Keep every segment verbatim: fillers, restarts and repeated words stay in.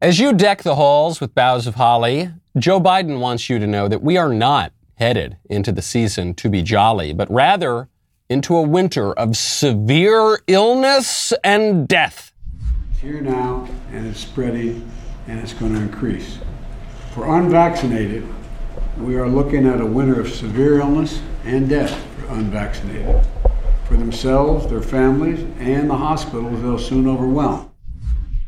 As you deck the halls with boughs of holly, Joe Biden wants you to know that we are not headed into the season to be jolly, but rather into a winter of severe illness and death. It's here now, and it's spreading, and it's going to increase. For unvaccinated, we are looking at a winter of severe illness and death for unvaccinated. For themselves, their families, and the hospitals they'll soon overwhelm.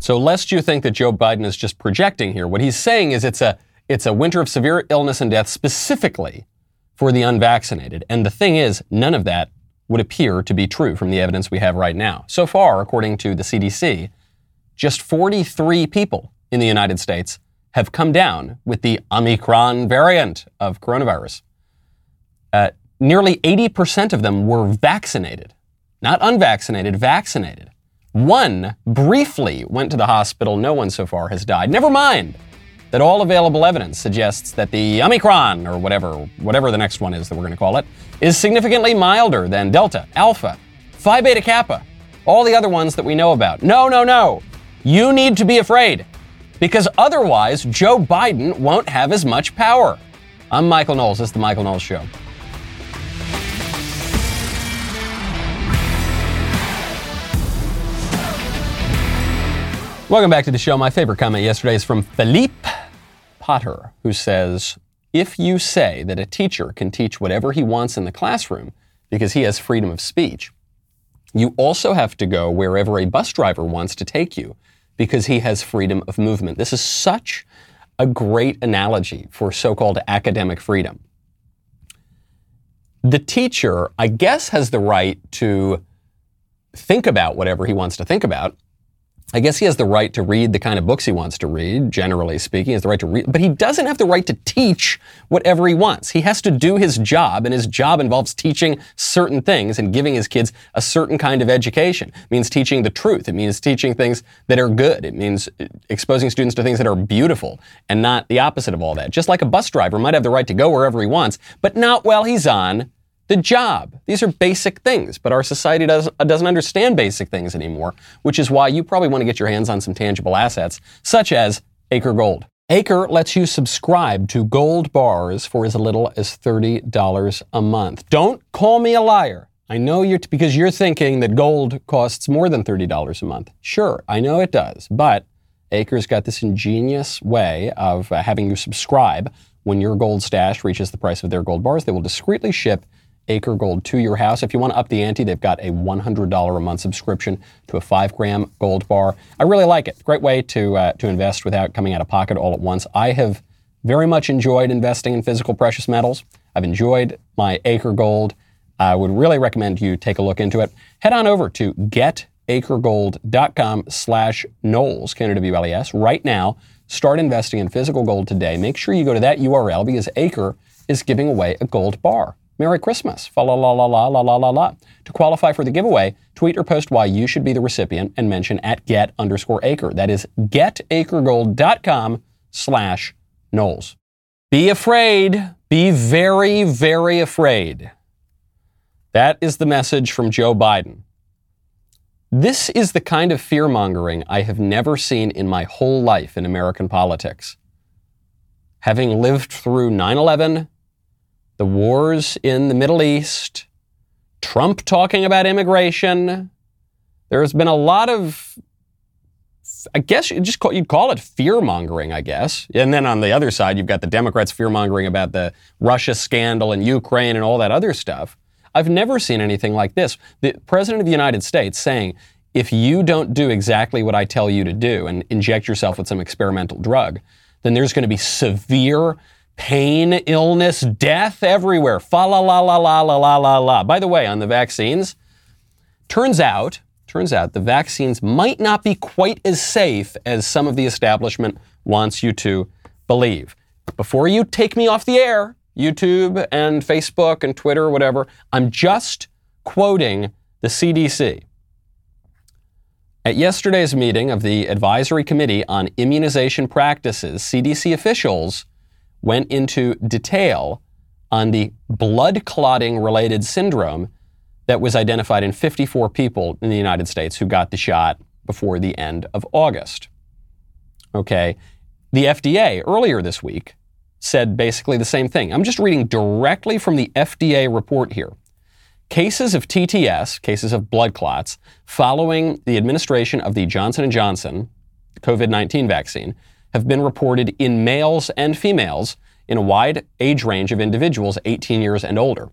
So lest you think that Joe Biden is just projecting here, what he's saying is it's a it's a winter of severe illness and death specifically for the unvaccinated. And the thing is, none of that would appear to be true from the evidence we have right now. So far, according to the C D C, just forty-three people in the United States have come down with the Omicron variant of coronavirus. Uh, nearly eighty percent of them were vaccinated, not unvaccinated, vaccinated. One briefly went to the hospital. No one so far has died. Never mind that all available evidence suggests that the Omicron, or whatever, whatever the next one is that we're going to call it, is significantly milder than Delta, Alpha, Phi Beta Kappa, all the other ones that we know about. No, no, no. You need to be afraid, because otherwise Joe Biden won't have as much power. I'm Michael Knowles. This is The Michael Knowles Show. Welcome back to the show. My favorite comment yesterday is from Philippe Potter, who says, if you say that a teacher can teach whatever he wants in the classroom because he has freedom of speech, you also have to go wherever a bus driver wants to take you because he has freedom of movement. This is such a great analogy for so-called academic freedom. The teacher, I guess, has the right to think about whatever he wants to think about. I guess he has the right to read the kind of books he wants to read, generally speaking. He has the right to read, but he doesn't have the right to teach whatever he wants. He has to do his job, and his job involves teaching certain things and giving his kids a certain kind of education. It means teaching the truth. It means teaching things that are good. It means exposing students to things that are beautiful and not the opposite of all that. Just like a bus driver might have the right to go wherever he wants, but not while he's on the job. These are basic things, but our society does, doesn't understand basic things anymore, which is why you probably want to get your hands on some tangible assets, such as Acre Gold. Acre lets you subscribe to gold bars for as little as thirty dollars a month. Don't call me a liar. I know you're, t- because you're thinking that gold costs more than thirty dollars a month. Sure, I know it does, but Acre's got this ingenious way of uh, having you subscribe. When your gold stash reaches the price of their gold bars, they will discreetly ship Acre Gold to your house. If you want to up the ante, they've got a one hundred dollars a month subscription to a five gram gold bar. I really like it. Great way to uh, to invest without coming out of pocket all at once. I have very much enjoyed investing in physical precious metals. I've enjoyed my Acre Gold. I would really recommend you take a look into it. Head on over to get acre gold dot com slash Knowles, K N O W L E S, right now. Start investing in physical gold today. Make sure you go to that U R L because Acre is giving away a gold bar. Merry Christmas, fa la la la la la la la la. To qualify for the giveaway, tweet or post why you should be the recipient and mention at get underscore acre. That is get acre gold dot com slash Knowles. Be afraid. Be very, very afraid. That is the message from Joe Biden. This is the kind of fear-mongering I have never seen in my whole life in American politics. Having lived through nine eleven, the wars in the Middle East, Trump talking about immigration. There's been a lot of, I guess you just call, you'd call it fear-mongering, I guess. And then on the other side, you've got the Democrats fear-mongering about the Russia scandal and Ukraine and all that other stuff. I've never seen anything like this. The President of the United States saying, if you don't do exactly what I tell you to do and inject yourself with some experimental drug, then there's going to be severe pain, illness, death everywhere. Fa la la la la la la la la. By the way, on the vaccines, turns out, turns out the vaccines might not be quite as safe as some of the establishment wants you to believe. Before you take me off the air, YouTube and Facebook and Twitter, whatever, I'm just quoting the C D C. At yesterday's meeting of the Advisory Committee on Immunization Practices, C D C officials went into detail on the blood clotting related syndrome that was identified in fifty-four people in the United States who got the shot before the end of August. okay? The F D A earlier this week said basically the same thing. I'm just reading directly from the F D A report here. Cases of T T S, cases of blood clots, following the administration of the Johnson and Johnson COVID nineteen vaccine have been reported in males and females in a wide age range of individuals eighteen years and older,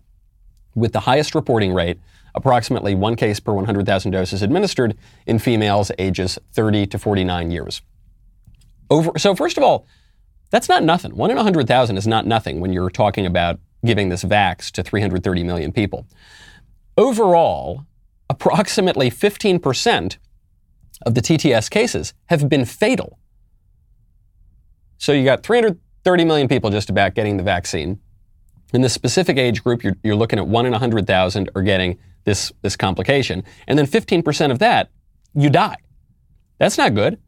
with the highest reporting rate, approximately one case per one hundred thousand doses administered, in females ages thirty to forty-nine years. Over, so first of all, that's not nothing. One in one hundred thousand is not nothing when you're talking about giving this vax to three hundred thirty million people. Overall, approximately fifteen percent of the T T S cases have been fatal. So you got three hundred thirty million people just about getting the vaccine. In this specific age group, you're, you're looking at one in one hundred thousand are getting this, this complication. And then fifteen percent of that, you die. That's not good.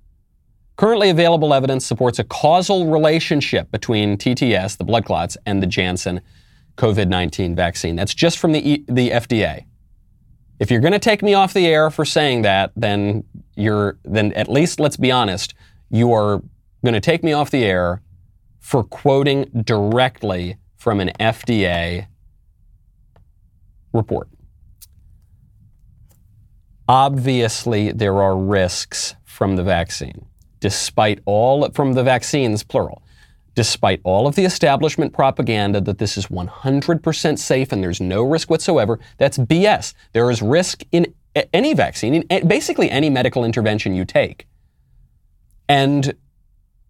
Currently available evidence supports a causal relationship between T T S, the blood clots, and the Janssen COVID nineteen vaccine. That's just from the, e- the F D A. If you're going to take me off the air for saying that, then you're, then at least let's be honest, you are going to take me off the air for quoting directly from an F D A report. Obviously, there are risks from the vaccine. Despite all, from the vaccines, plural, despite all of the establishment propaganda that this is one hundred percent safe and there's no risk whatsoever, that's B S. There is risk in any vaccine, in basically any medical intervention you take. And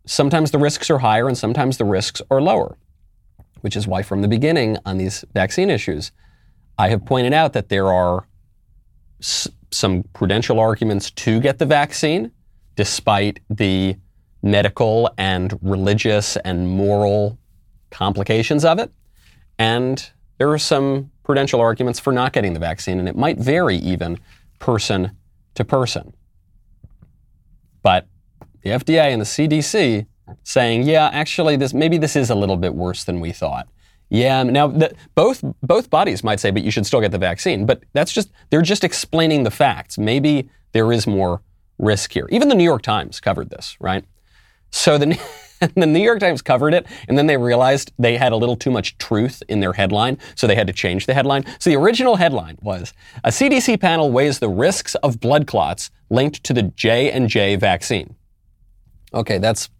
sometimes the risks are higher and sometimes the risks are lower, which is why from the beginning on these vaccine issues, I have pointed out that there are s- some prudential arguments to get the vaccine, despite the medical and religious and moral complications of it. And there are some prudential arguments for not getting the vaccine, and it might vary even person to person. But the F D A and the C D C saying, yeah, actually, this maybe this is a little bit worse than we thought. Yeah, now the, both both bodies might say, but you should still get the vaccine. But that's just, they're just explaining the facts. Maybe there is more risk here. Even the New York Times covered this, right? So the, the New York Times covered it, and then they realized they had a little too much truth in their headline, so they had to change the headline. So the original headline was, a C D C panel weighs the risks of blood clots linked to the J and J vaccine. Okay, that's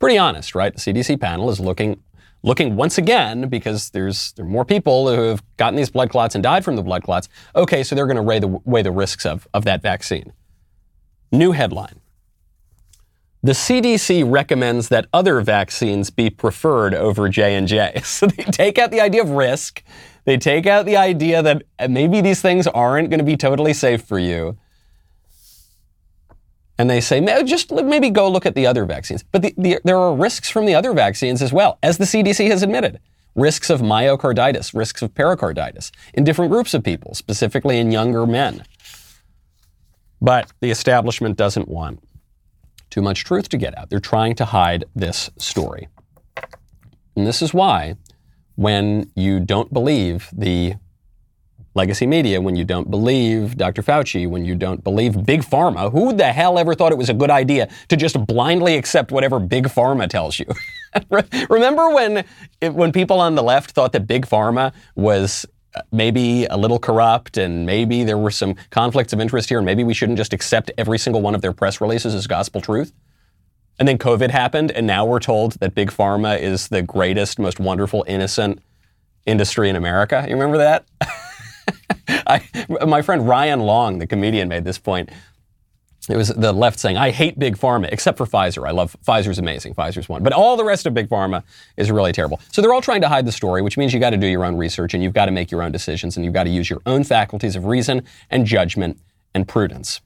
pretty honest, right? The C D C panel is looking looking once again, because there's there are more people who have gotten these blood clots and died from the blood clots. Okay, so they're going to weigh the, weigh the risks of, of that vaccine. New headline. The C D C recommends that other vaccines be preferred over J and J. So they take out the idea of risk. They take out the idea that maybe these things aren't going to be totally safe for you. And they say, just maybe go look at the other vaccines. But the, the, there are risks from the other vaccines as well, as the C D C has admitted. Risks of myocarditis, risks of pericarditis in different groups of people, specifically in younger men. But the establishment doesn't want too much truth to get out. They're trying to hide this story. And this is why when you don't believe the legacy media, when you don't believe Doctor Fauci, when you don't believe Big Pharma, who the hell ever thought it was a good idea to just blindly accept whatever Big Pharma tells you? Remember when, when people on the left thought that Big Pharma was maybe a little corrupt and maybe there were some conflicts of interest here and maybe we shouldn't just accept every single one of their press releases as gospel truth? And then COVID happened and now we're told that Big Pharma is the greatest, most wonderful, innocent industry in America. You remember that? I, my friend Ryan Long, the comedian, made this point. It was the left saying, I hate Big Pharma, except for Pfizer. I love, Pfizer's amazing, Pfizer's one. But all the rest of Big Pharma is really terrible. So they're all trying to hide the story, which means you got to do your own research and you've got to make your own decisions and you've got to use your own faculties of reason and judgment and prudence.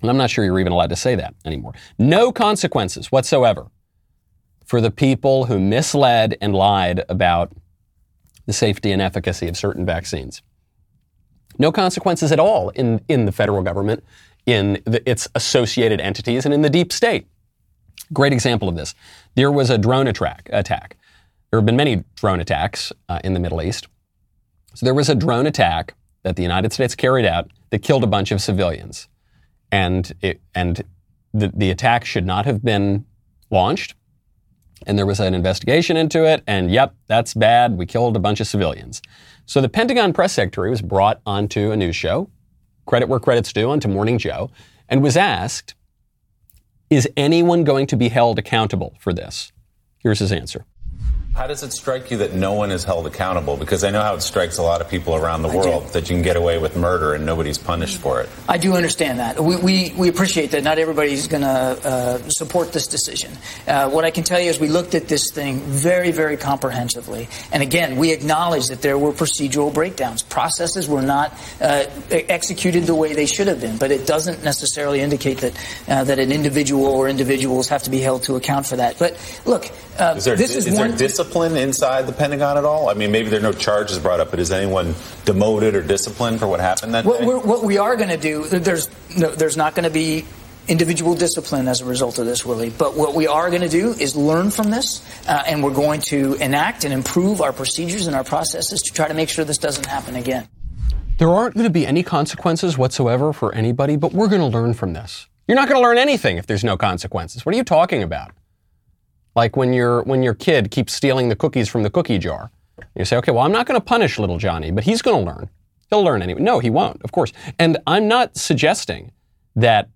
And I'm not sure you're even allowed to say that anymore. No consequences whatsoever for the people who misled and lied about the safety and efficacy of certain vaccines. No consequences at all in, in the federal government, in the, its associated entities, and in the deep state. Great example of this. There was a drone attack. attack. There have been many drone attacks uh, in the Middle East. So there was a drone attack that the United States carried out that killed a bunch of civilians. And it, and the, the attack should not have been launched, and there was an investigation into it, and yep, that's bad. We killed a bunch of civilians. So the Pentagon press secretary was brought onto a news show, credit where credit's due, onto Morning Joe, and was asked, is anyone going to be held accountable for this? Here's his answer. How does it strike you that no one is held accountable? Because I know how it strikes a lot of people around the world, that you can get away with murder and nobody's punished for it. I do understand that. We we, we appreciate that not everybody's going to uh, support this decision. Uh, what I can tell you is we looked at this thing very, very comprehensively. And again, we acknowledge that there were procedural breakdowns. Processes were not uh, executed the way they should have been. But it doesn't necessarily indicate that uh, that an individual or individuals have to be held to account for that. But look, uh, is there, this is, is one... There discipline inside the Pentagon at all? I mean, maybe there are no charges brought up, but is anyone demoted or disciplined for what happened that what day? We're, what we are going to do, there's no, there's not going to be individual discipline as a result of this, Willie. But what we are going to do is learn from this, uh, and we're going to enact and improve our procedures and our processes to try to make sure this doesn't happen again. There aren't going to be any consequences whatsoever for anybody, but we're going to learn from this. You're not going to learn anything if there's no consequences. What are you talking about? Like when your when your kid keeps stealing the cookies from the cookie jar. You say, okay, well, I'm not going to punish little Johnny, but he's going to learn. He'll learn anyway. No, he won't, of course. And I'm not suggesting that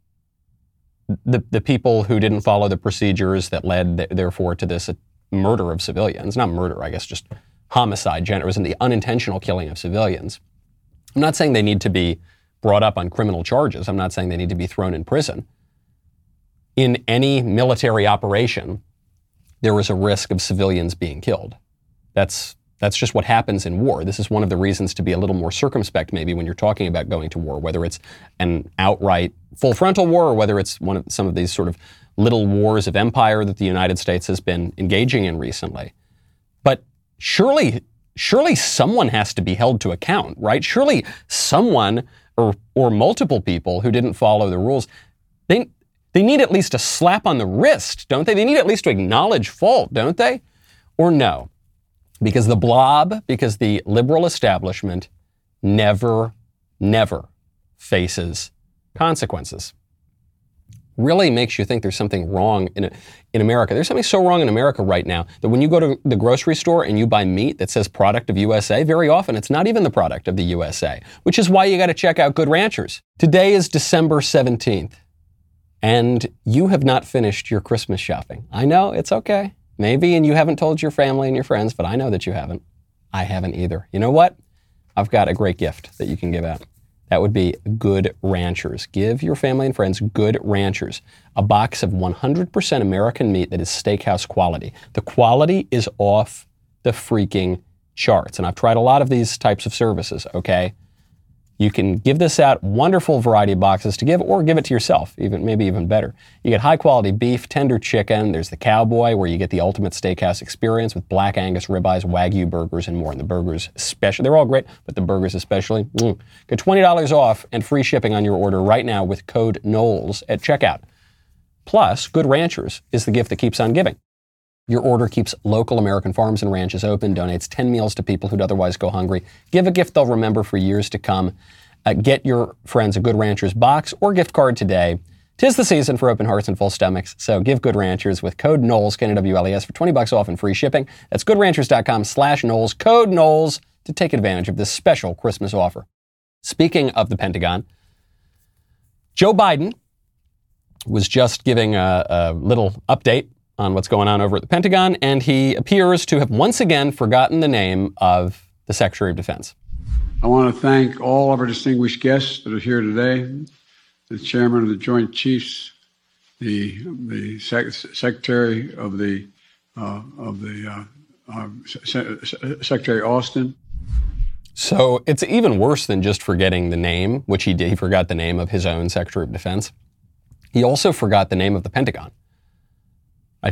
the, the people who didn't follow the procedures that led, th- therefore, to this murder of civilians, not murder, I guess, just homicide, generous, and the unintentional killing of civilians. I'm not saying they need to be brought up on criminal charges. I'm not saying they need to be thrown in prison. In any military operation, there was a risk of civilians being killed. That's that's just what happens in war. This is one of the reasons to be a little more circumspect maybe when you're talking about going to war, whether it's an outright full frontal war or whether it's one of some of these sort of little wars of empire that the United States has been engaging in recently. But surely, surely someone has to be held to account, right? Surely someone or or multiple people who didn't follow the rules, they They need at least a slap on the wrist, don't they? They need at least to acknowledge fault, don't they? Or no? Because the blob, because the liberal establishment never, never faces consequences. Really makes you think there's something wrong in, in America. There's something so wrong in America right now that when you go to the grocery store and you buy meat that says product of U S A, very often it's not even the product of the U S A, which is why you got to check out Good Ranchers. Today is December seventeenth. And you have not finished your Christmas shopping. I know, it's okay. Maybe, and you haven't told your family and your friends, but I know that you haven't. I haven't either. You know what? I've got a great gift that you can give out. That would be Good Ranchers. Give your family and friends Good Ranchers, a box of one hundred percent American meat that is steakhouse quality. The quality is off the freaking charts. And I've tried a lot of these types of services, okay? You can give this out, wonderful variety of boxes to give, or give it to yourself, even maybe even better. You get high-quality beef, tender chicken. There's the Cowboy, where you get the ultimate steakhouse experience with black Angus ribeyes, Wagyu burgers, and more. And the burgers especially, they're all great, but the burgers especially. Mm. Get twenty dollars off and free shipping on your order right now with code Knowles at checkout. Plus, Good Ranchers is the gift that keeps on giving. Your order keeps local American farms and ranches open, donates ten meals to people who'd otherwise go hungry. Give a gift they'll remember for years to come. Uh, get your friends a Good Ranchers box or gift card today. Tis the season for open hearts and full stomachs, so give Good Ranchers with code Knowles, K N W L E S, for twenty bucks off and free shipping. That's goodranchers.com slash Knowles, code Knowles, to take advantage of this special Christmas offer. Speaking of the Pentagon, Joe Biden was just giving a, a little update on what's going on over at the Pentagon, and he appears to have once again forgotten the name of the Secretary of Defense. I want to thank all of our distinguished guests that are here today, the Chairman of the Joint Chiefs, the the sec- Secretary of the uh, of the uh, uh, se- se- Secretary Austin. So it's even worse than just forgetting the name, which he did. He forgot the name of his own Secretary of Defense. He also forgot the name of the Pentagon.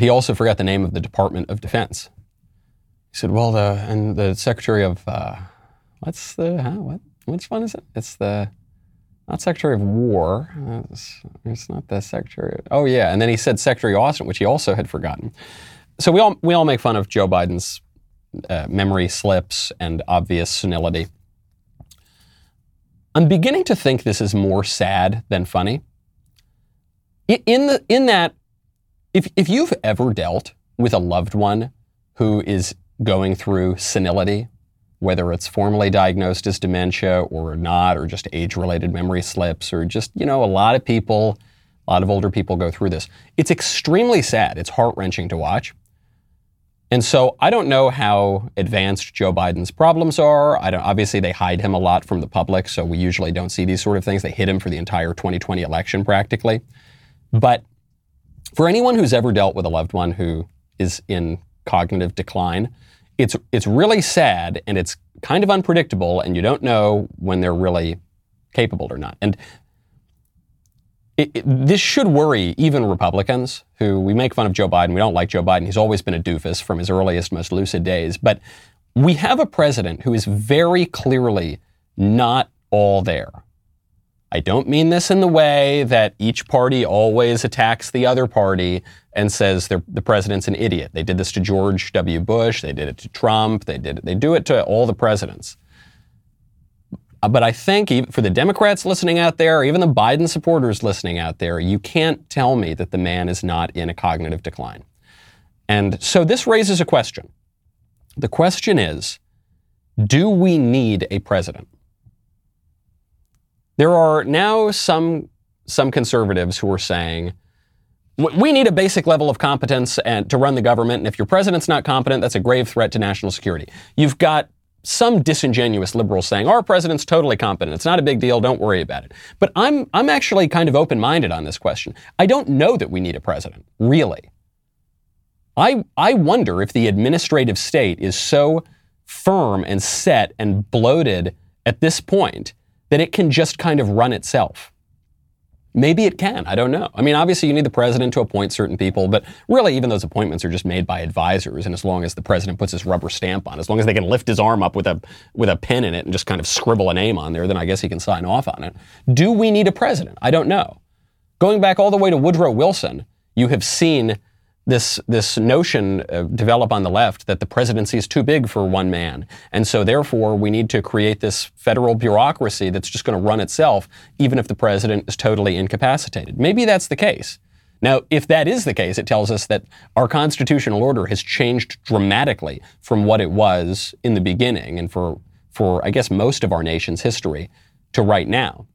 He also forgot the name of the Department of Defense. He said, well, the and the Secretary of, uh, what's the, huh, what, which one is it? It's the, not Secretary of War. It's, it's not the Secretary. Of, oh, yeah. And then he said Secretary Austin, which he also had forgotten. So we all, we all make fun of Joe Biden's uh, memory slips and obvious senility. I'm beginning to think this is more sad than funny. In the, in that, If if you've ever dealt with a loved one who is going through senility, whether it's formally diagnosed as dementia or not, or just age-related memory slips, or just, you know, a lot of people, a lot of older people go through this. It's extremely sad. It's heart-wrenching to watch. And so I don't know how advanced Joe Biden's problems are. I don't, obviously, they hide him a lot from the public, so we usually don't see these sort of things. They hid him for the entire twenty twenty election practically. But for anyone who's ever dealt with a loved one who is in cognitive decline, it's it's really sad, and it's kind of unpredictable, and you don't know when they're really capable or not. And It, it, this should worry even Republicans who, we make fun of Joe Biden. We don't like Joe Biden. He's always been a doofus from his earliest, most lucid days. But we have a president who is very clearly not all there. I don't mean this in the way that each party always attacks the other party and says the president's an idiot. They did this to George W. Bush. They did it to Trump. They did it, they do it to all the presidents. But I think even for the Democrats listening out there, even the Biden supporters listening out there, you can't tell me that the man is not in a cognitive decline. And so this raises a question. The question is, do we need a president? There are now some, some conservatives who are saying, we need a basic level of competence and to run the government. And if your president's not competent, that's a grave threat to national security. You've got some disingenuous liberals saying, our president's totally competent. It's not a big deal. Don't worry about it. But I'm I'm actually kind of open-minded on this question. I don't know that we need a president, really. I I wonder if the administrative state is so firm and set and bloated at this point that it can just kind of run itself. Maybe it can. I don't know. I mean, obviously, you need the president to appoint certain people, but really, even those appointments are just made by advisors. And as long as the president puts his rubber stamp on, as long as they can lift his arm up with a with a pen in it and just kind of scribble a name on there, then I guess he can sign off on it. Do we need a president? I don't know. Going back all the way to Woodrow Wilson, you have seen this this notion uh, develop on the left that the presidency is too big for one man. And so therefore, we need to create this federal bureaucracy that's just going to run itself, even if the president is totally incapacitated. Maybe that's the case. Now, if that is the case, it tells us that our constitutional order has changed dramatically from what it was in the beginning and for, for I guess, most of our nation's history to right now.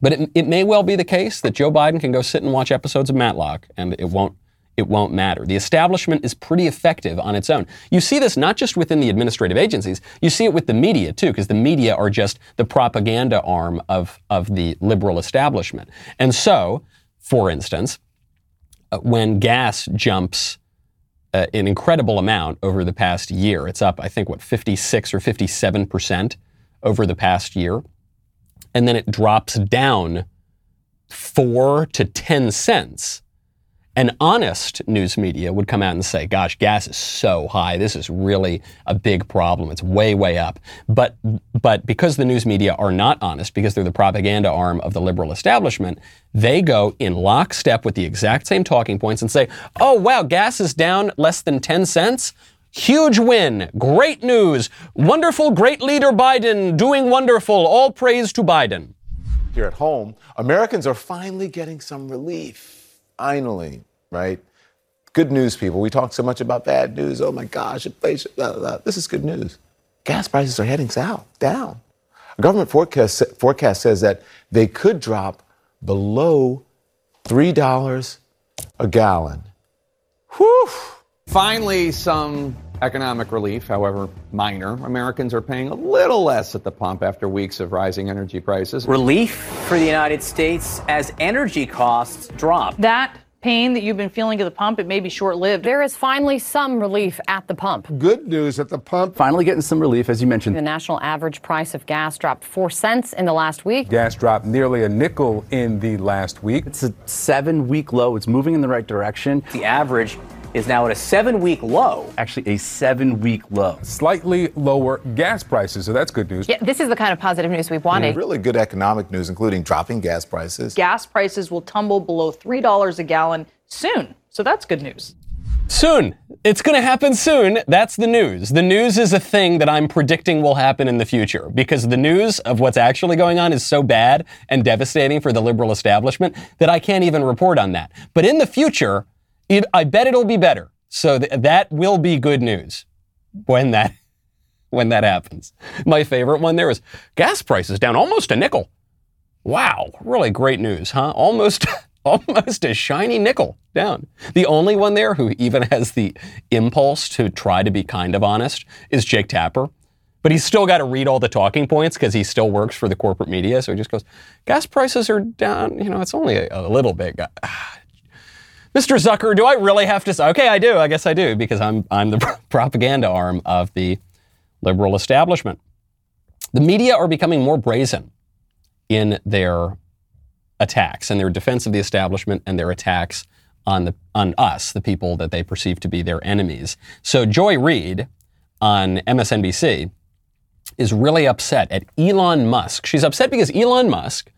But it, it may well be the case that Joe Biden can go sit and watch episodes of Matlock and it won't It won't matter. The establishment is pretty effective on its own. You see this not just within the administrative agencies, you see it with the media too, because the media are just the propaganda arm of, of the liberal establishment. And so, for instance, uh, when gas jumps uh, an incredible amount over the past year, it's up, I think, what, fifty-six or fifty-seven percent over the past year, and then it drops down four to ten cents. An honest news media would come out and say, gosh, gas is so high. This is really a big problem. It's way, way up. But but because the news media are not honest, because they're the propaganda arm of the liberal establishment, they go in lockstep with the exact same talking points and say, oh, wow, gas is down less than ten cents. Huge win. Great news. Wonderful, great leader Biden doing wonderful. All praise to Biden. Here at home, Americans are finally getting some relief. Finally, right? Good news, people. We talk so much about bad news. Oh, my gosh, inflation, blah, blah. This is good news. Gas prices are heading south, down. A government forecast, forecast says that they could drop below three dollars a gallon. Whew! Finally, some economic relief, however minor. Americans are paying a little less at the pump after weeks of rising energy prices. Relief for the United States as energy costs drop. That pain that you've been feeling at the pump, it may be short-lived. There is finally some relief at the pump. Good news at the pump. Finally getting some relief, as you mentioned. The national average price of gas dropped four cents in the last week. Gas dropped nearly a nickel in the last week. It's a seven-week low. It's moving in the right direction. The average is now at a seven-week low. Actually, a seven-week low. Slightly lower gas prices, so that's good news. Yeah, this is the kind of positive news we've wanted. Yeah, really good economic news, including dropping gas prices. Gas prices will tumble below three dollars a gallon soon, so that's good news. Soon. It's going to happen soon. That's the news. The news is a thing that I'm predicting will happen in the future because the news of what's actually going on is so bad and devastating for the liberal establishment that I can't even report on that. But in the future, It, I bet it'll be better. So th- that will be good news when that when that happens. My favorite one there was gas prices down almost a nickel. Wow, really great news, huh? Almost, almost a shiny nickel down. The only one there who even has the impulse to try to be kind of honest is Jake Tapper. But he's still got to read all the talking points because he still works for the corporate media. So he just goes, gas prices are down. You know, it's only a, a little bit. Mister Zucker, do I really have to say? Okay, I do. I guess I do, because I'm I'm the propaganda arm of the liberal establishment. The media are becoming more brazen in their attacks and their defense of the establishment and their attacks on the on us, the people that they perceive to be their enemies. So Joy Reid on M S N B C is really upset at Elon Musk. She's upset because Elon Musk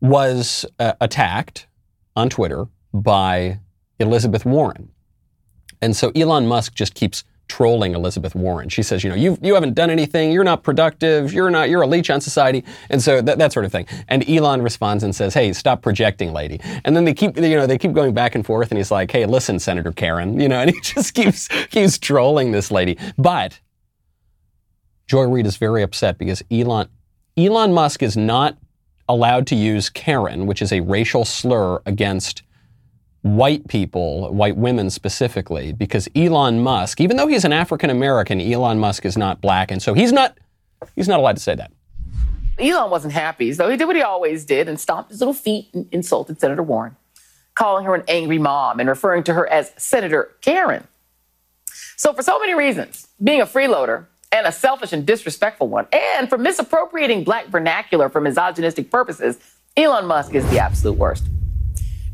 was uh, attacked on Twitter by Elizabeth Warren. And so Elon Musk just keeps trolling Elizabeth Warren. She says, you know, you you haven't done anything. You're not productive. You're not, you're a leech on society. And so that, that sort of thing. And Elon responds and says, hey, stop projecting, lady. And then they keep, you know, they keep going back and forth. And he's like, hey, listen, Senator Karen, you know, and he just keeps, keeps trolling this lady. But Joy Reid is very upset because Elon, Elon Musk is not allowed to use Karen, which is a racial slur against white people, white women specifically, because Elon Musk, even though he's an African-American, Elon Musk is not black. And so he's not, he's not allowed to say that. Elon wasn't happy, so he did what he always did and stomped his little feet and insulted Senator Warren, calling her an angry mom and referring to her as Senator Karen. So for so many reasons, being a freeloader and a selfish and disrespectful one, and for misappropriating black vernacular for misogynistic purposes, Elon Musk is the absolute worst.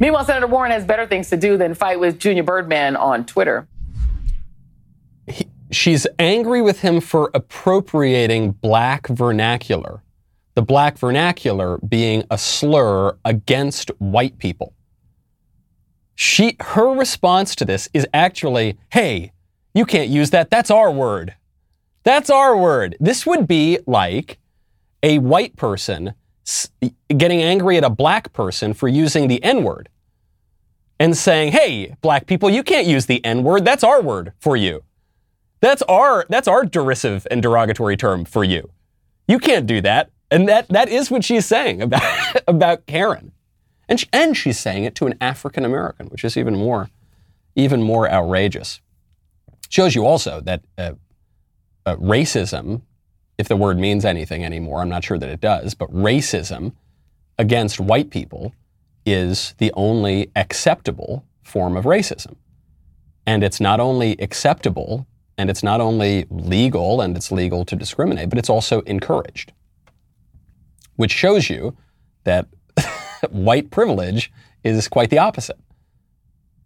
Meanwhile, Senator Warren has better things to do than fight with Junior Birdman on Twitter. He, she's angry with him for appropriating black vernacular, the black vernacular being a slur against white people. She, her response to this is actually, hey, you can't use that. That's our word. That's our word. This would be like a white person getting angry at a black person for using the N-word and saying, hey, black people, you can't use the N-word. That's our word for you. That's our, that's our derisive and derogatory term for you. You can't do that. And that, that is what she's saying about, about Karen. And she, and she's saying it to an African-American, which is even more, even more outrageous. Shows you also that uh, uh, racism, if the word means anything anymore, I'm not sure that it does, but racism against white people is the only acceptable form of racism. And it's not only acceptable, and it's not only legal, and it's legal to discriminate, but it's also encouraged, which shows you that white privilege is quite the opposite.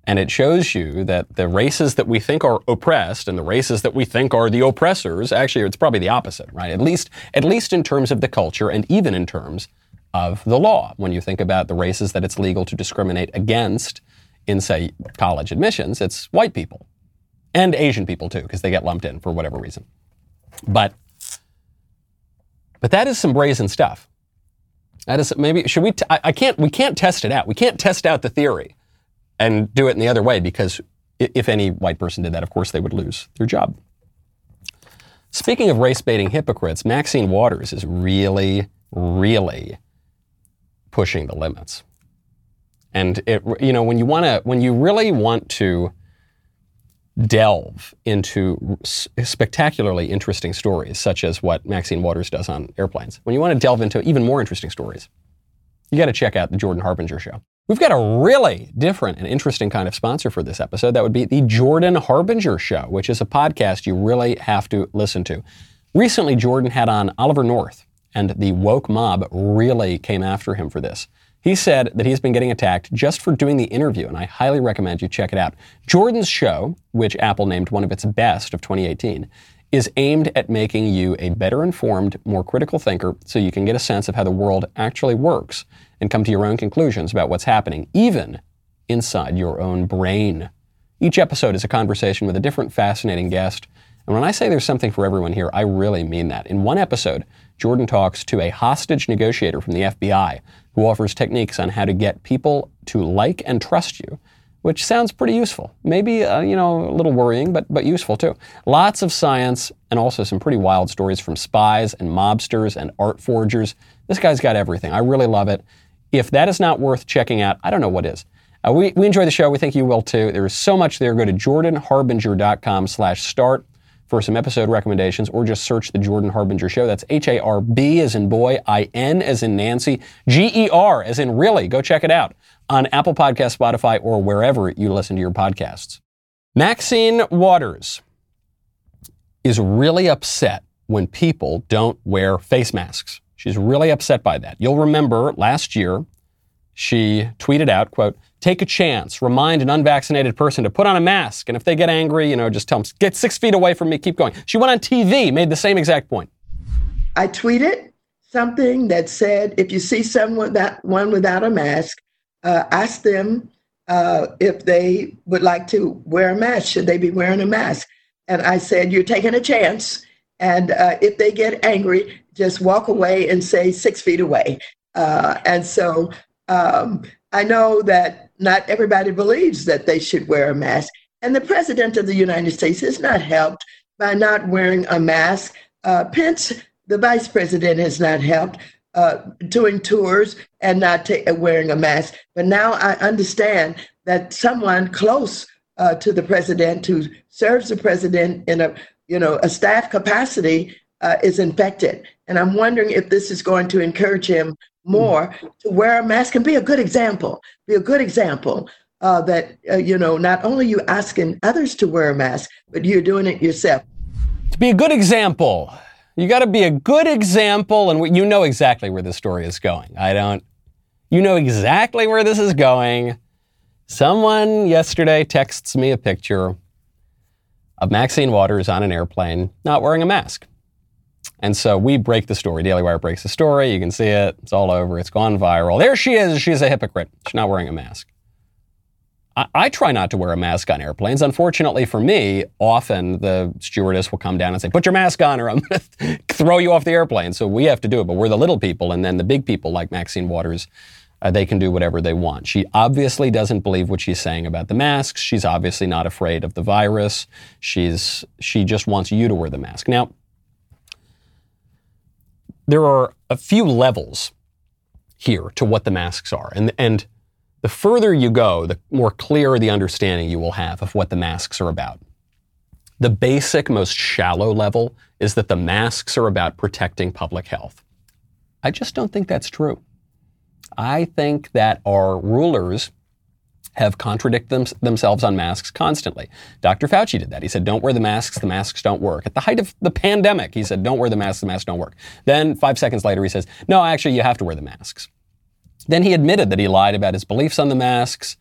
And it shows you that the races that we think are oppressed and the races that we think are the oppressors, actually, it's probably the opposite, right? At least, at least in terms of the culture and even in terms of the law. When you think about the races that it's legal to discriminate against in, say, college admissions, it's white people and Asian people, too, because they get lumped in for whatever reason. But, but that is some brazen stuff. That is maybe, should we, t- I, I can't, we can't test it out. We can't test out the theory and do it in the other way, because if any white person did that, of course, they would lose their job. Speaking of race-baiting hypocrites, Maxine Waters is really, really pushing the limits. And, it, you know, when you want to, when you really want to delve into spectacularly interesting stories, such as what Maxine Waters does on airplanes, when you want to delve into even more interesting stories, you got to check out the Jordan Harbinger show. We've got a really different and interesting kind of sponsor for this episode. That would be the Jordan Harbinger Show, which is a podcast you really have to listen to. Recently, Jordan had on Oliver North, and the woke mob really came after him for this. He said that he's been getting attacked just for doing the interview, and I highly recommend you check it out. Jordan's show, which Apple named one of its best of twenty eighteen, is aimed at making you a better informed, more critical thinker so you can get a sense of how the world actually works and come to your own conclusions about what's happening, even inside your own brain. Each episode is a conversation with a different fascinating guest. And when I say there's something for everyone here, I really mean that. In one episode, Jordan talks to a hostage negotiator from the F B I who offers techniques on how to get people to like and trust you which sounds pretty useful. Maybe, uh, you know, a little worrying, but but useful too. Lots of science and also some pretty wild stories from spies and mobsters and art forgers. This guy's got everything. I really love it. If that is not worth checking out, I don't know what is. Uh, we, we enjoy the show. We think you will too. There is so much there. Go to jordan harbinger dot com slash start for some episode recommendations, or just search The Jordan Harbinger Show. That's H A R B as in boy, I N as in Nancy, G E R as in really. Go check it out on Apple Podcasts, Spotify, or wherever you listen to your podcasts. Maxine Waters is really upset when people don't wear face masks. She's really upset by that. You'll remember last year, she tweeted out, quote, "Take a chance, remind an unvaccinated person to put on a mask. And if they get angry, you know, just tell them, get six feet away from me, keep going." She went on T V, made the same exact point. I tweeted something that said, if you see someone that one without a mask, uh, ask them uh, if they would like to wear a mask. Should they be wearing a mask? And I said, you're taking a chance. And uh, if they get angry, just walk away and say six feet away. Uh, and so um, I know that not everybody believes that they should wear a mask. And the president of the United States is not helped by not wearing a mask. Uh, Pence, the vice president, is not helped uh, doing tours and not ta- wearing a mask. But now I understand that someone close uh, to the president, who serves the president in a, you know, a staff capacity, Uh, is infected. And I'm wondering if this is going to encourage him more to wear a mask and be a good example, be a good example uh, that, uh, you know, not only you asking others to wear a mask, but you're doing it yourself. To be a good example, you got to be a good example. And we, you know exactly where this story is going. I don't, you know exactly where this is going. Someone yesterday texts me a picture of Maxine Waters on an airplane, not wearing a mask. And so we break the story. Daily Wire breaks the story. You can see it. It's all over. It's gone viral. There she is. She's a hypocrite. She's not wearing a mask. I, I try not to wear a mask on airplanes. Unfortunately for me, often the stewardess will come down and say, put your mask on or I'm going to throw you off the airplane. So we have to do it. But we're the little people. And then the big people like Maxine Waters, uh, they can do whatever they want. She obviously doesn't believe what she's saying about the masks. She's obviously not afraid of the virus. She's she just wants you to wear the mask. Now, there are a few levels here to what the masks are. And, and the further you go, the more clear the understanding you will have of what the masks are about. The basic, most shallow level is that the masks are about protecting public health. I just don't think that's true. I think that our rulers have contradicted them, themselves on masks constantly. Doctor Fauci did that. He said, don't wear the masks, the masks don't work. At the height of the pandemic, he said, don't wear the masks, the masks don't work. Then five seconds later, he says, no, actually, you have to wear the masks. Then he admitted that he lied about his beliefs on the masks.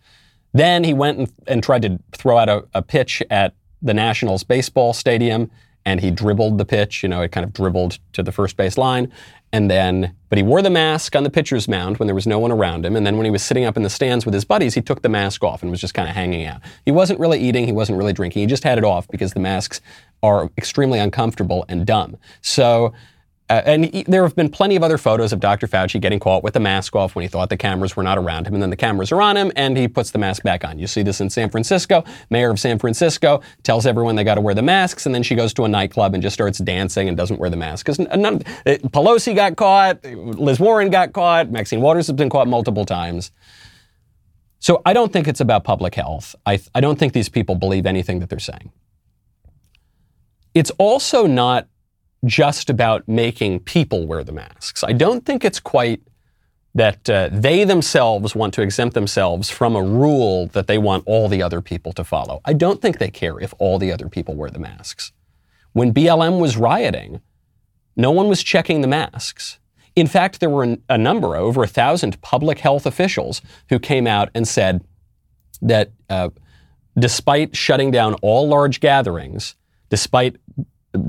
Then he went and, and tried to throw out a, a pitch at the Nationals baseball stadium, and he dribbled the pitch, you know, it kind of dribbled to the first base line. And then, but he wore the mask on the pitcher's mound when there was no one around him. And then when he was sitting up in the stands with his buddies, he took the mask off and was just kind of hanging out. He wasn't really eating. He wasn't really drinking. He just had it off because the masks are extremely uncomfortable and dumb. So, uh, and he, there have been plenty of other photos of Doctor Fauci getting caught with the mask off when he thought the cameras were not around him. And then the cameras are on him and he puts the mask back on. You see this in San Francisco. Mayor of San Francisco tells everyone they got to wear the masks. And then she goes to a nightclub and just starts dancing and doesn't wear the mask. Because none, it, Pelosi got caught. Liz Warren got caught. Maxine Waters has been caught multiple times. So I don't think it's about public health. I, I don't think these people believe anything that they're saying. It's also not just about making people wear the masks. I don't think it's quite that uh, they themselves want to exempt themselves from a rule that they want all the other people to follow. I don't think they care if all the other people wear the masks. When B L M was rioting, no one was checking the masks. In fact, there were a number, over a thousand public health officials who came out and said that uh, despite shutting down all large gatherings, despite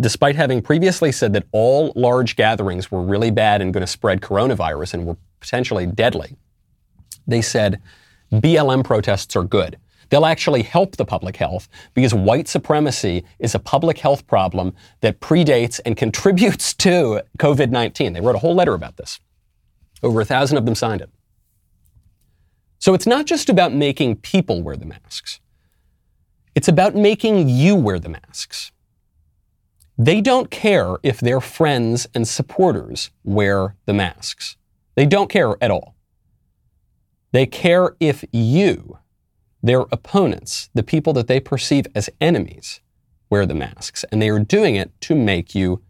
Despite having previously said that all large gatherings were really bad and going to spread coronavirus and were potentially deadly, they said B L M protests are good. They'll actually help the public health because white supremacy is a public health problem that predates and contributes to covid nineteen. They wrote a whole letter about this. Over a thousand of them signed it. So it's not just about making people wear the masks. It's about making you wear the masks. They don't care if their friends and supporters wear the masks. They don't care at all. They care if you, their opponents, the people that they perceive as enemies, wear the masks. And they are doing it to make you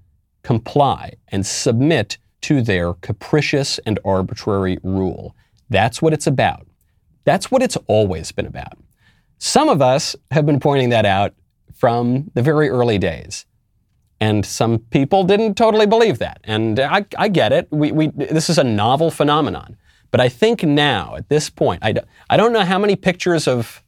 comply and submit to their capricious and arbitrary rule. That's what it's about. That's what it's always been about. Some of us have been pointing that out from the very early days. And some people didn't totally believe that. And I, I get it. We, we, this is a novel phenomenon. But I think now, at this point, I, I don't know how many pictures of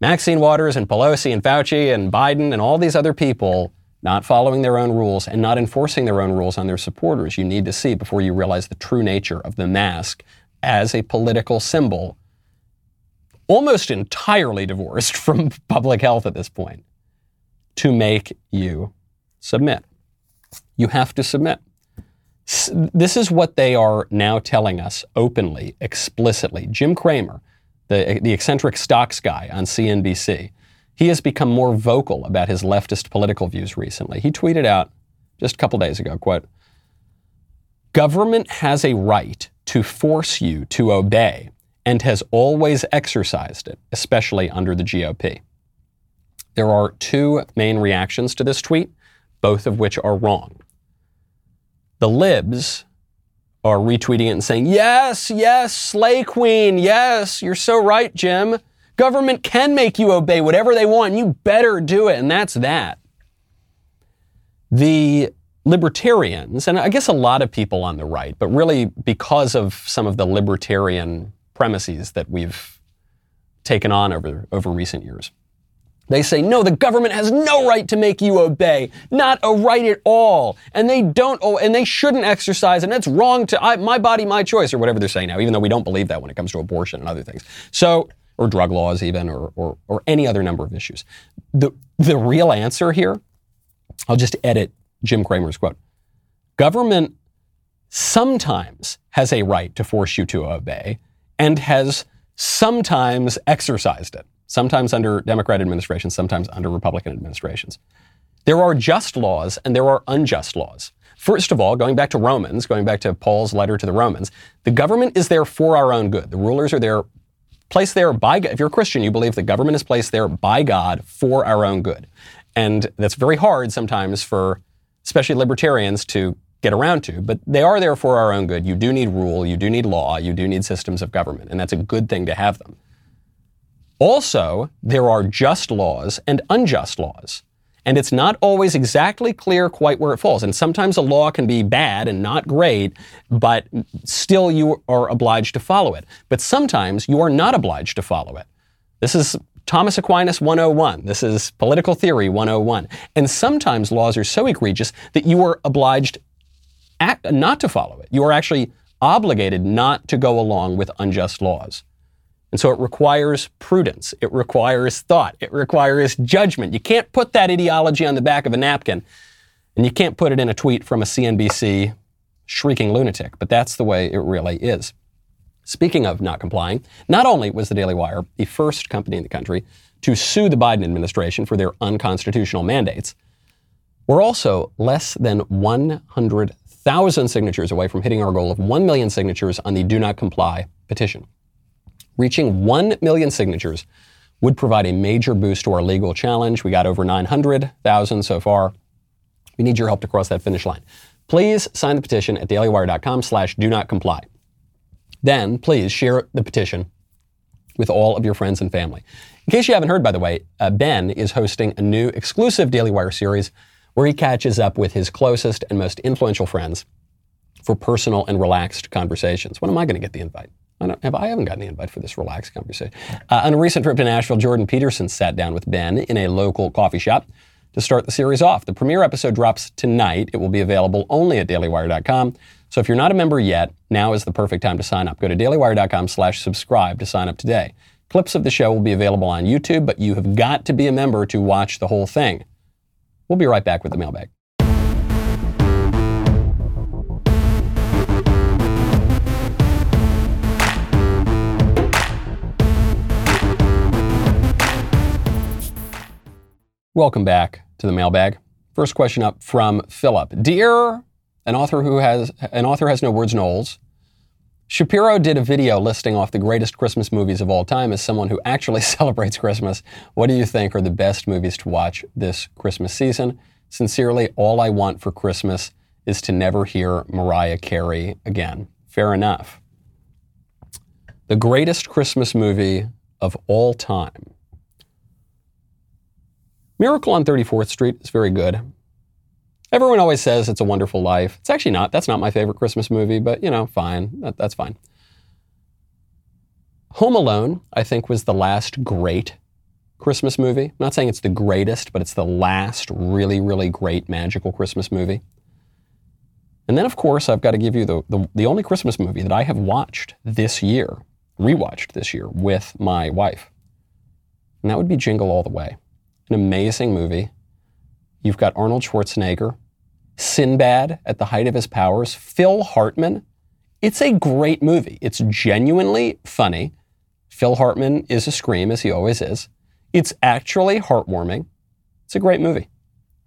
Maxine Waters and Pelosi and Fauci and Biden and all these other people not following their own rules and not enforcing their own rules on their supporters you need to see before you realize the true nature of the mask as a political symbol, almost entirely divorced from public health at this point, to make you submit. You have to submit. This is what they are now telling us openly, explicitly. Jim Cramer, the, the eccentric stocks guy on C N B C, he has become more vocal about his leftist political views recently. He tweeted out just a couple days ago, quote, "Government has a right to force you to obey and has always exercised it, especially under the G O P." There are two main reactions to this tweet, both of which are wrong. The libs are retweeting it and saying, yes, yes, slay queen, yes, you're so right, Jim. Government can make you obey whatever they want, and you better do it, and that's that. The libertarians, and I guess a lot of people on the right, but really because of some of the libertarian premises that we've taken on over, over recent years, they say, no, the government has no right to make you obey. Not a right at all. And they don't, and they shouldn't exercise, and that's wrong to I, my body, my choice, or whatever they're saying now, even though we don't believe that when it comes to abortion and other things. So, or drug laws even, or or, or any other number of issues. The, the real answer here, I'll just edit Jim Cramer's quote. Government sometimes has a right to force you to obey and has sometimes exercised it. Sometimes under Democrat administrations, sometimes under Republican administrations. There are just laws and there are unjust laws. First of all, going back to Romans, going back to Paul's letter to the Romans, the government is there for our own good. The rulers are there, placed there by God. If you're a Christian, you believe the government is placed there by God for our own good. And that's very hard sometimes for, especially libertarians, to get around to, but they are there for our own good. You do need rule, you do need law, you do need systems of government, and that's a good thing to have them. Also, there are just laws and unjust laws, and it's not always exactly clear quite where it falls. And sometimes a law can be bad and not great, but still you are obliged to follow it. But sometimes you are not obliged to follow it. This is Thomas Aquinas one oh one. This is political theory one oh one. And sometimes laws are so egregious that you are obliged act, not to follow it. You are actually obligated not to go along with unjust laws. And so it requires prudence. It requires thought. It requires judgment. You can't put that ideology on the back of a napkin, and you can't put it in a tweet from a C N B C shrieking lunatic, but that's the way it really is. Speaking of not complying, not only was the Daily Wire the first company in the country to sue the Biden administration for their unconstitutional mandates, we're also less than one hundred thousand signatures away from hitting our goal of one million signatures on the Do Not Comply petition. Reaching one million signatures would provide a major boost to our legal challenge. We got over nine hundred thousand so far. We need your help to cross that finish line. Please sign the petition at dailywire.com slash do not comply. Then please share the petition with all of your friends and family. In case you haven't heard, by the way, uh, Ben is hosting a new exclusive Daily Wire series where he catches up with his closest and most influential friends for personal and relaxed conversations. When am I going to get the invite? I, don't, have, I haven't gotten the invite for this relaxed conversation. Uh, on a recent trip to Nashville, Jordan Peterson sat down with Ben in a local coffee shop to start the series off. The premiere episode drops tonight. It will be available only at daily wire dot com. So if you're not a member yet, now is the perfect time to sign up. Go to dailywire.com slash subscribe to sign up today. Clips of the show will be available on YouTube, but you have got to be a member to watch the whole thing. We'll be right back with the mailbag. Welcome back to the mailbag. First question up from Philip. Dear an author who has an author has no words, Knowles. Shapiro did a video listing off the greatest Christmas movies of all time. As someone who actually celebrates Christmas, what do you think are the best movies to watch this Christmas season? Sincerely, all I want for Christmas is to never hear Mariah Carey again. Fair enough. The greatest Christmas movie of all time. Miracle on thirty-fourth Street is very good. Everyone always says It's a Wonderful Life. It's actually not. That's not my favorite Christmas movie, but, you know, fine. That, that's fine. Home Alone, I think, was the last great Christmas movie. I'm not saying it's the greatest, but it's the last really, really great magical Christmas movie. And then, of course, I've got to give you the, the, the only Christmas movie that I have watched this year, rewatched this year with my wife. And that would be Jingle All the Way. An amazing movie. You've got Arnold Schwarzenegger, Sinbad at the height of his powers, Phil Hartman. It's a great movie. It's genuinely funny. Phil Hartman is a scream, as he always is. It's actually heartwarming. It's a great movie.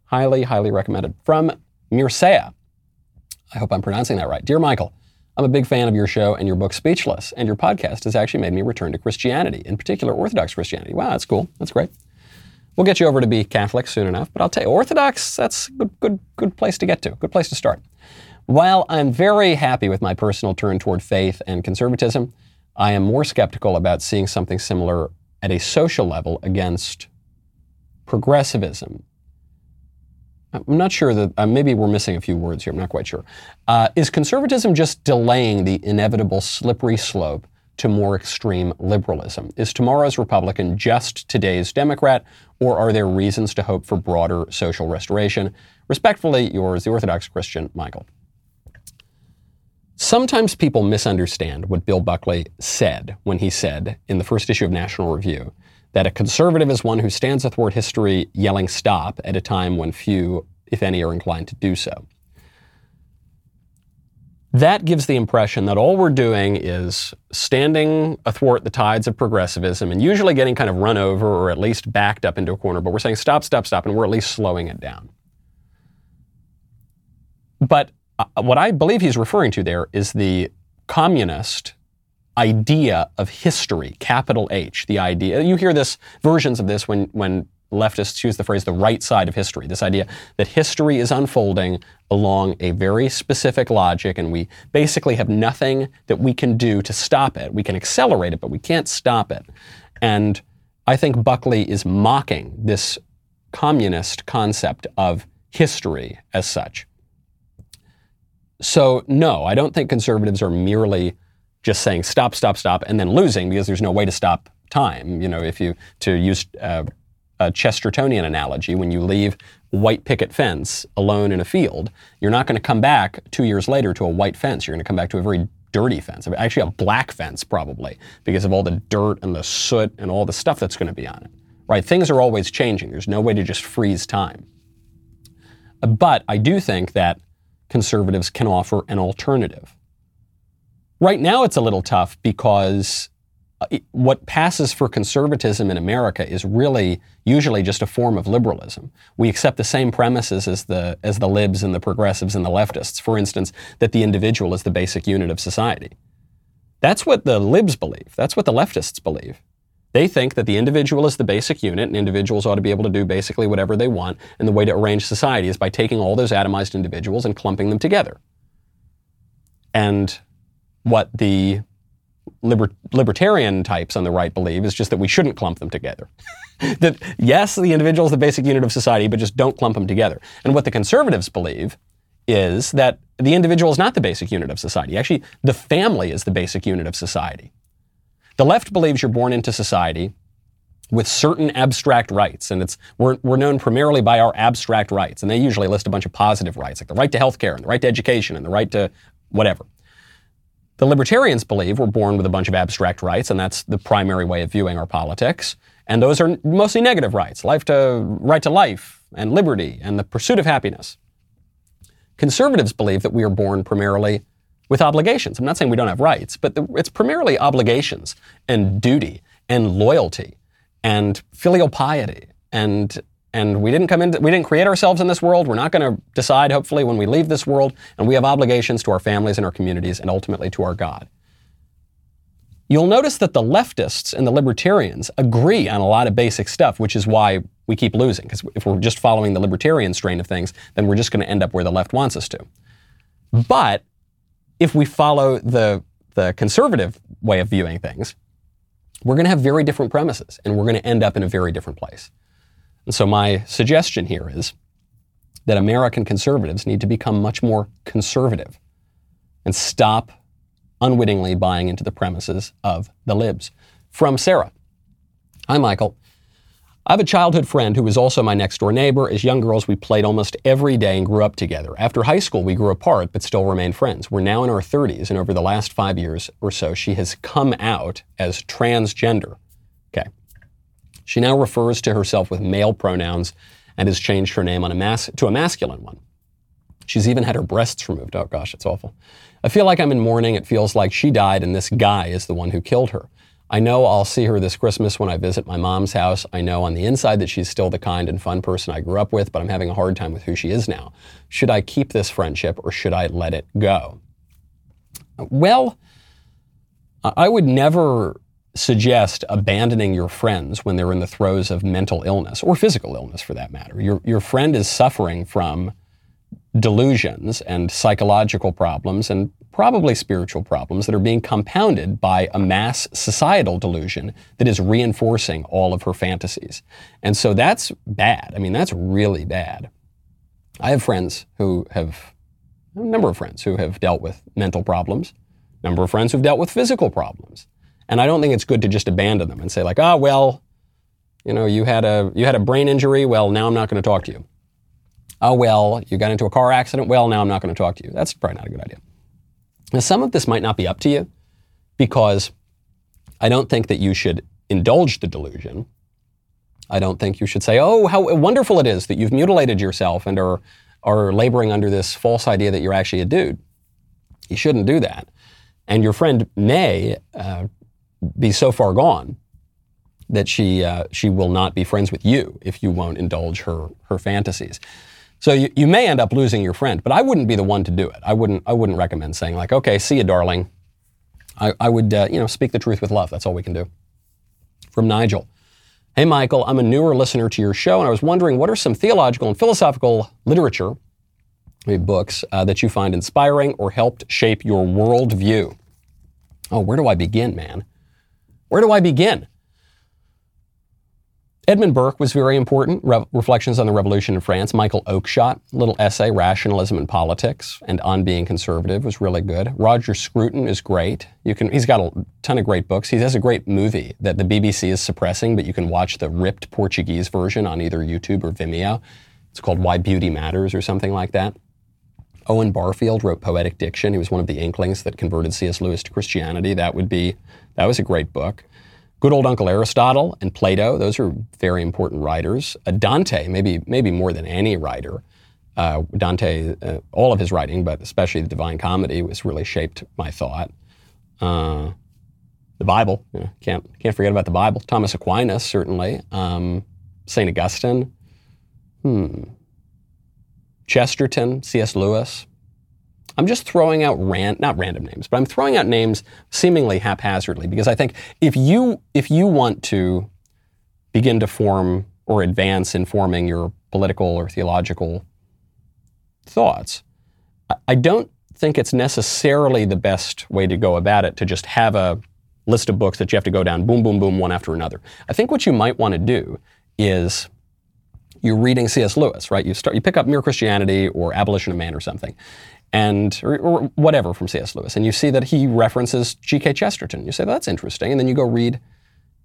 Highly, highly recommended. From Mircea. I hope I'm pronouncing that right. Dear Michael, I'm a big fan of your show and your book Speechless, and your podcast has actually made me return to Christianity, in particular Orthodox Christianity. Wow, that's cool. That's great. We'll get you over to be Catholic soon enough, but I'll tell you, Orthodox, that's a good, good, good place to get to, good place to start. While I'm very happy with my personal turn toward faith and conservatism, I am more skeptical about seeing something similar at a social level against progressivism. I'm not sure that, uh, maybe we're missing a few words here, I'm not quite sure. Uh, is conservatism just delaying the inevitable slippery slope to more extreme liberalism? Is tomorrow's Republican just today's Democrat, or are there reasons to hope for broader social restoration? Respectfully, yours, the Orthodox Christian, Michael. Sometimes people misunderstand what Bill Buckley said when he said in the first issue of National Review that a conservative is one who stands athwart history yelling stop at a time when few, if any, are inclined to do so. That gives the impression that all we're doing is standing athwart the tides of progressivism and usually getting kind of run over or at least backed up into a corner, but we're saying stop, stop, stop, and we're at least slowing it down. But uh, what I believe he's referring to there is the communist idea of history, capital H, the idea. You hear this, versions of this when, when leftists use the phrase the right side of history, this idea that history is unfolding along a very specific logic and we basically have nothing that we can do to stop it. We can accelerate it, but we can't stop it. And I think Buckley is mocking this communist concept of history as such. So no, I don't think conservatives are merely just saying stop, stop, stop, and then losing because there's no way to stop time. You know, if you, to use uh, a Chestertonian analogy, when you leave a white picket fence alone in a field, you're not going to come back two years later to a white fence. You're going to come back to a very dirty fence, actually a black fence probably, because of all the dirt and the soot and all the stuff that's going to be on it, right? Things are always changing. There's no way to just freeze time. But I do think that conservatives can offer an alternative. Right now it's a little tough because what passes for conservatism in America is really usually just a form of liberalism. We accept the same premises as the as the libs and the progressives and the leftists. For instance, that the individual is the basic unit of society. That's what the libs believe. That's what the leftists believe. They think that the individual is the basic unit and individuals ought to be able to do basically whatever they want. And the way to arrange society is by taking all those atomized individuals and clumping them together. And what the Liber- libertarian types on the right believe is just that we shouldn't clump them together. That yes, the individual is the basic unit of society, but just don't clump them together. And what the conservatives believe is that the individual is not the basic unit of society. Actually, the family is the basic unit of society. The left believes you're born into society with certain abstract rights, and it's we're, we're known primarily by our abstract rights, and they usually list a bunch of positive rights, like the right to healthcare and the right to education and the right to whatever. The libertarians believe we're born with a bunch of abstract rights, and that's the primary way of viewing our politics. And those are mostly negative rights, life to, right to life and liberty and the pursuit of happiness. Conservatives believe that we are born primarily with obligations. I'm not saying we don't have rights, but the, it's primarily obligations and duty and loyalty and filial piety and And we didn't come into, we didn't create ourselves in this world. We're not going to decide, hopefully, when we leave this world. And we have obligations to our families and our communities and ultimately to our God. You'll notice that the leftists and the libertarians agree on a lot of basic stuff, which is why we keep losing. Because if we're just following the libertarian strain of things, then we're just going to end up where the left wants us to. But if we follow the, the conservative way of viewing things, we're going to have very different premises and we're going to end up in a very different place. And so my suggestion here is that American conservatives need to become much more conservative and stop unwittingly buying into the premises of the libs. From Sarah. Hi, Michael. I have a childhood friend who was also my next door neighbor. As young girls, we played almost every day and grew up together. After high school, we grew apart, but still remained friends. We're now in our thirties, and over the last five years or so, she has come out as transgender. Okay. She now refers to herself with male pronouns and has changed her name on a mas- to a masculine one. She's even had her breasts removed. Oh gosh, it's awful. I feel like I'm in mourning. It feels like she died and this guy is the one who killed her. I know I'll see her this Christmas when I visit my mom's house. I know on the inside that she's still the kind and fun person I grew up with, but I'm having a hard time with who she is now. Should I keep this friendship or should I let it go? Well, I would never suggest abandoning your friends when they're in the throes of mental illness or physical illness for that matter. Your, your friend is suffering from delusions and psychological problems and probably spiritual problems that are being compounded by a mass societal delusion that is reinforcing all of her fantasies. And so that's bad. I mean, that's really bad. I have friends who have, a number of friends who have dealt with mental problems, a number of friends who've dealt with physical problems. And I don't think it's good to just abandon them and say like, oh, well, you know, you had a, you had a brain injury. Well, now I'm not going to talk to you. Oh, well, you got into a car accident. Well, now I'm not going to talk to you. That's probably not a good idea. Now, some of this might not be up to you because I don't think that you should indulge the delusion. I don't think you should say, oh, how wonderful it is that you've mutilated yourself and are, are laboring under this false idea that you're actually a dude. You shouldn't do that. And your friend may uh, be so far gone that she uh, she will not be friends with you if you won't indulge her, her fantasies. So you, you may end up losing your friend, but I wouldn't be the one to do it. I wouldn't I wouldn't recommend saying like, okay, see you, darling. I, I would, uh, you know, speak the truth with love. That's all we can do. From Nigel. Hey, Michael, I'm a newer listener to your show, and I was wondering what are some theological and philosophical literature, maybe books, uh, that you find inspiring or helped shape your worldview? Oh, where do I begin, man? Where do I begin? Edmund Burke was very important. Re- Reflections on the Revolution in France. Michael Oakeshott, little essay, Rationalism and Politics, and On Being Conservative was really good. Roger Scruton is great. You can, he's got a ton of great books. He has a great movie that the B B C is suppressing, but you can watch the ripped Portuguese version on either YouTube or Vimeo. It's called Why Beauty Matters or something like that. Owen Barfield wrote Poetic Diction. He was one of the Inklings that converted C S. Lewis to Christianity. That would be, that was a great book. Good old Uncle Aristotle and Plato, those are very important writers. Uh, Dante, maybe maybe more than any writer. Uh, Dante, uh, all of his writing, but especially the Divine Comedy, was really shaped my thought. Uh, the Bible, you know, can't can't forget about the Bible. Thomas Aquinas, certainly. Um, Saint Augustine. Hmm. Chesterton, C S. Lewis. I'm just throwing out ran, not random names, but I'm throwing out names seemingly haphazardly because I think if you if you want to begin to form or advance in forming your political or theological thoughts, I don't think it's necessarily the best way to go about it to just have a list of books that you have to go down, boom, boom, boom, one after another. I think what you might want to do is you're reading C S. Lewis, right? You start, you pick up Mere Christianity or Abolition of Man or something. And or, or whatever from C S. Lewis, and you see that he references G K. Chesterton. You say, well, that's interesting, and then you go read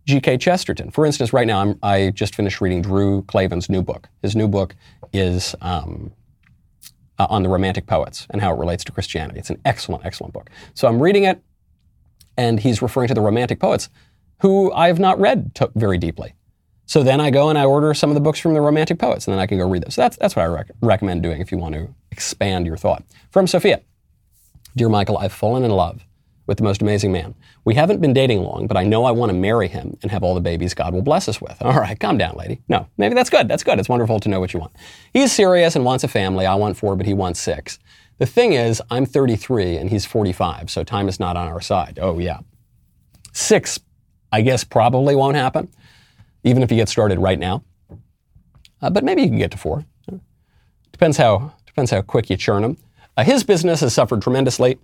G K. Chesterton. For instance, right now, I'm, I just finished reading Drew Clavin's new book. His new book is um, uh, on the Romantic poets and how it relates to Christianity. It's an excellent, excellent book. So I'm reading it, and he's referring to the Romantic poets, who I have not read t- very deeply. So then I go and I order some of the books from the Romantic poets, and then I can go read those. So that's, that's what I rec- recommend doing if you want to expand your thought. From Sophia. Dear Michael, I've fallen in love with the most amazing man. We haven't been dating long, but I know I want to marry him and have all the babies God will bless us with. All right, calm down, lady. No, maybe that's good. That's good. It's wonderful to know what you want. He's serious and wants a family. I want four, but he wants six. The thing is, I'm thirty-three and he's forty-five, so time is not on our side. Oh, yeah. Six, I guess, probably won't happen, even if you get started right now. Uh, but maybe you can get to four. Depends how depends how quick you churn them. Uh, his business has suffered tremendously.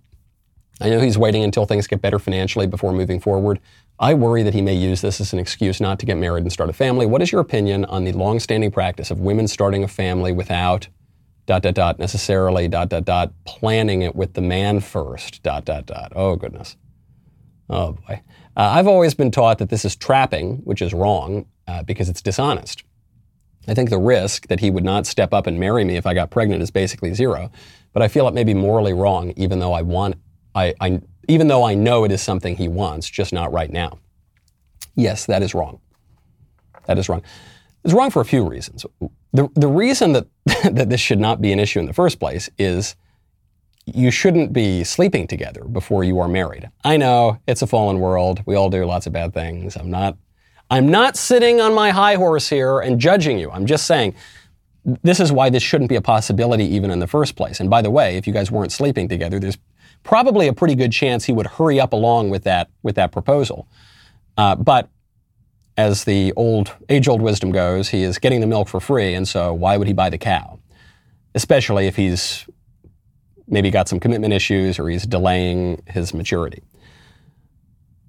I know he's waiting until things get better financially before moving forward. I worry that he may use this as an excuse not to get married and start a family. What is your opinion on the longstanding practice of women starting a family without dot, dot, dot, necessarily dot, dot, dot, planning it with the man first dot, dot, dot. Oh, goodness. Oh, boy. Uh, I've always been taught that this is trapping, which is wrong uh, because it's dishonest. I think the risk that he would not step up and marry me if I got pregnant is basically zero, but I feel it may be morally wrong, even though I want, I, I even though I know it is something he wants, just not right now. Yes, that is wrong. That is wrong. It's wrong for a few reasons. The the reason that, that this should not be an issue in the first place is you shouldn't be sleeping together before you are married. I know it's a fallen world. We all do lots of bad things. I'm not I'm not sitting on my high horse here and judging you. I'm just saying this is why this shouldn't be a possibility even in the first place. And by the way, if you guys weren't sleeping together, there's probably a pretty good chance he would hurry up along with that with that proposal. Uh, but as the old age-old wisdom goes, he is getting the milk for free, and so why would he buy the cow? Especially if he's maybe got some commitment issues or he's delaying his maturity.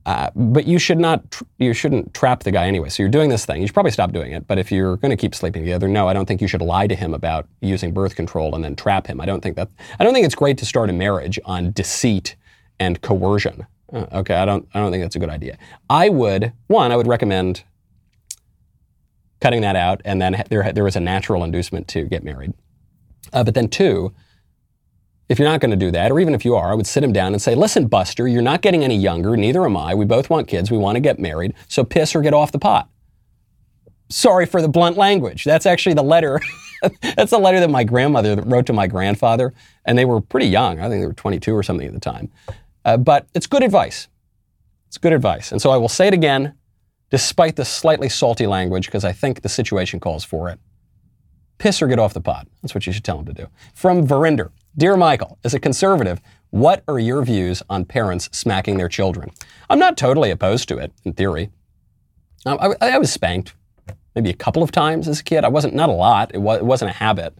Uh, but you should not, tr- you shouldn't trap the guy anyway. So you're doing this thing. You should probably stop doing it. But if you're going to keep sleeping together, no, I don't think you should lie to him about using birth control and then trap him. I don't think that, I don't think it's great to start a marriage on deceit and coercion. Uh, okay. I don't, I don't think that's a good idea. I would, one, I would recommend cutting that out. And then ha- there, ha- there is a natural inducement to get married. Uh, but then two, if you're not going to do that, or even if you are, I would sit him down and say, listen, Buster, you're not getting any younger. Neither am I. We both want kids. We want to get married. So piss or get off the pot. Sorry for the blunt language. That's actually the letter. That's the letter that my grandmother wrote to my grandfather. And they were pretty young. I think they were twenty-two or something at the time. Uh, but it's good advice. It's good advice. And so I will say it again, despite the slightly salty language, because I think the situation calls for it. Piss or get off the pot. That's what you should tell him to do. From Verinder. Dear Michael, as a conservative, what are your views on parents smacking their children? I'm not totally opposed to it, in theory. I, I, I was spanked maybe a couple of times as a kid. I wasn't, not a lot. It, was, it wasn't a habit.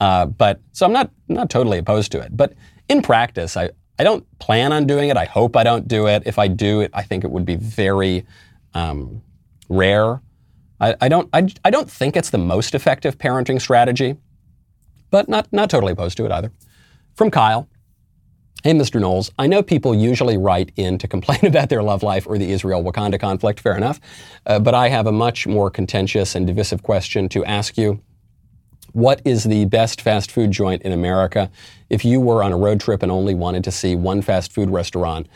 Uh, but so I'm not, not totally opposed to it. But in practice, I, I don't plan on doing it. I hope I don't do it. If I do it, I think it would be very um, rare. I, I don't, I, I don't think it's the most effective parenting strategy, but not, not totally opposed to it either. From Kyle. Hey, Mister Knowles, I know people usually write in to complain about their love life or the Israel-Wakanda conflict, fair enough, uh, but I have a much more contentious and divisive question to ask you. What is the best fast food joint in America? If you were on a road trip and only wanted to see one fast food restaurant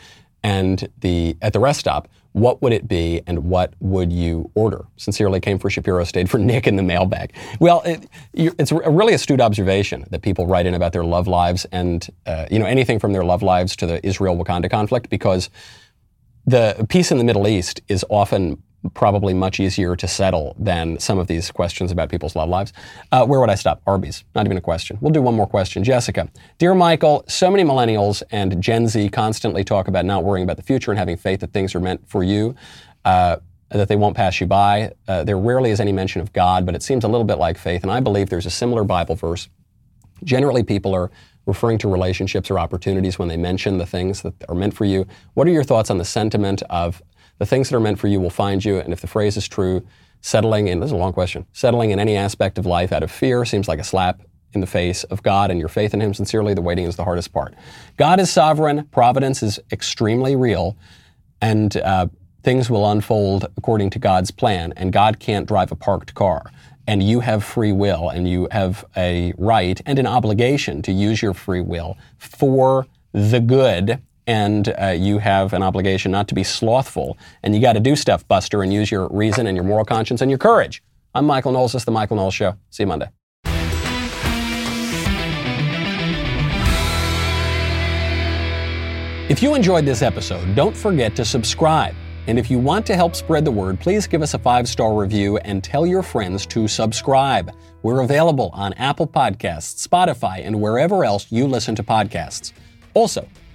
and the at the rest stop, what would it be and what would you order? Sincerely, came for Shapiro, stayed for Nick in the mailbag. Well, it, it's a really astute observation that people write in about their love lives and, uh, you know, anything from their love lives to the Israel-Wakanda conflict, because the peace in the Middle East is often probably much easier to settle than some of these questions about people's love lives. Uh, where would I stop? Arby's. Not even a question. We'll do one more question. Jessica. Dear Michael, so many millennials and Gen Z constantly talk about not worrying about the future and having faith that things are meant for you, uh, that they won't pass you by. Uh, there rarely is any mention of God, but it seems a little bit like faith. And I believe there's a similar Bible verse. Generally, people are referring to relationships or opportunities when they mention the things that are meant for you. What are your thoughts on the sentiment of the things that are meant for you will find you, and if the phrase is true, settling in, this is a long question, settling in any aspect of life out of fear seems like a slap in the face of God and your faith in him. Sincerely, the waiting is the hardest part. God is sovereign, providence is extremely real, and uh, things will unfold according to God's plan, and God can't drive a parked car. And you have free will, and you have a right and an obligation to use your free will for the good. And uh, you have an obligation not to be slothful. And you got to do stuff, Buster, and use your reason and your moral conscience and your courage. I'm Michael Knowles. This is The Michael Knowles Show. See you Monday. If you enjoyed this episode, don't forget to subscribe. And if you want to help spread the word, please give us a five-star review and tell your friends to subscribe. We're available on Apple Podcasts, Spotify, and wherever else you listen to podcasts. Also,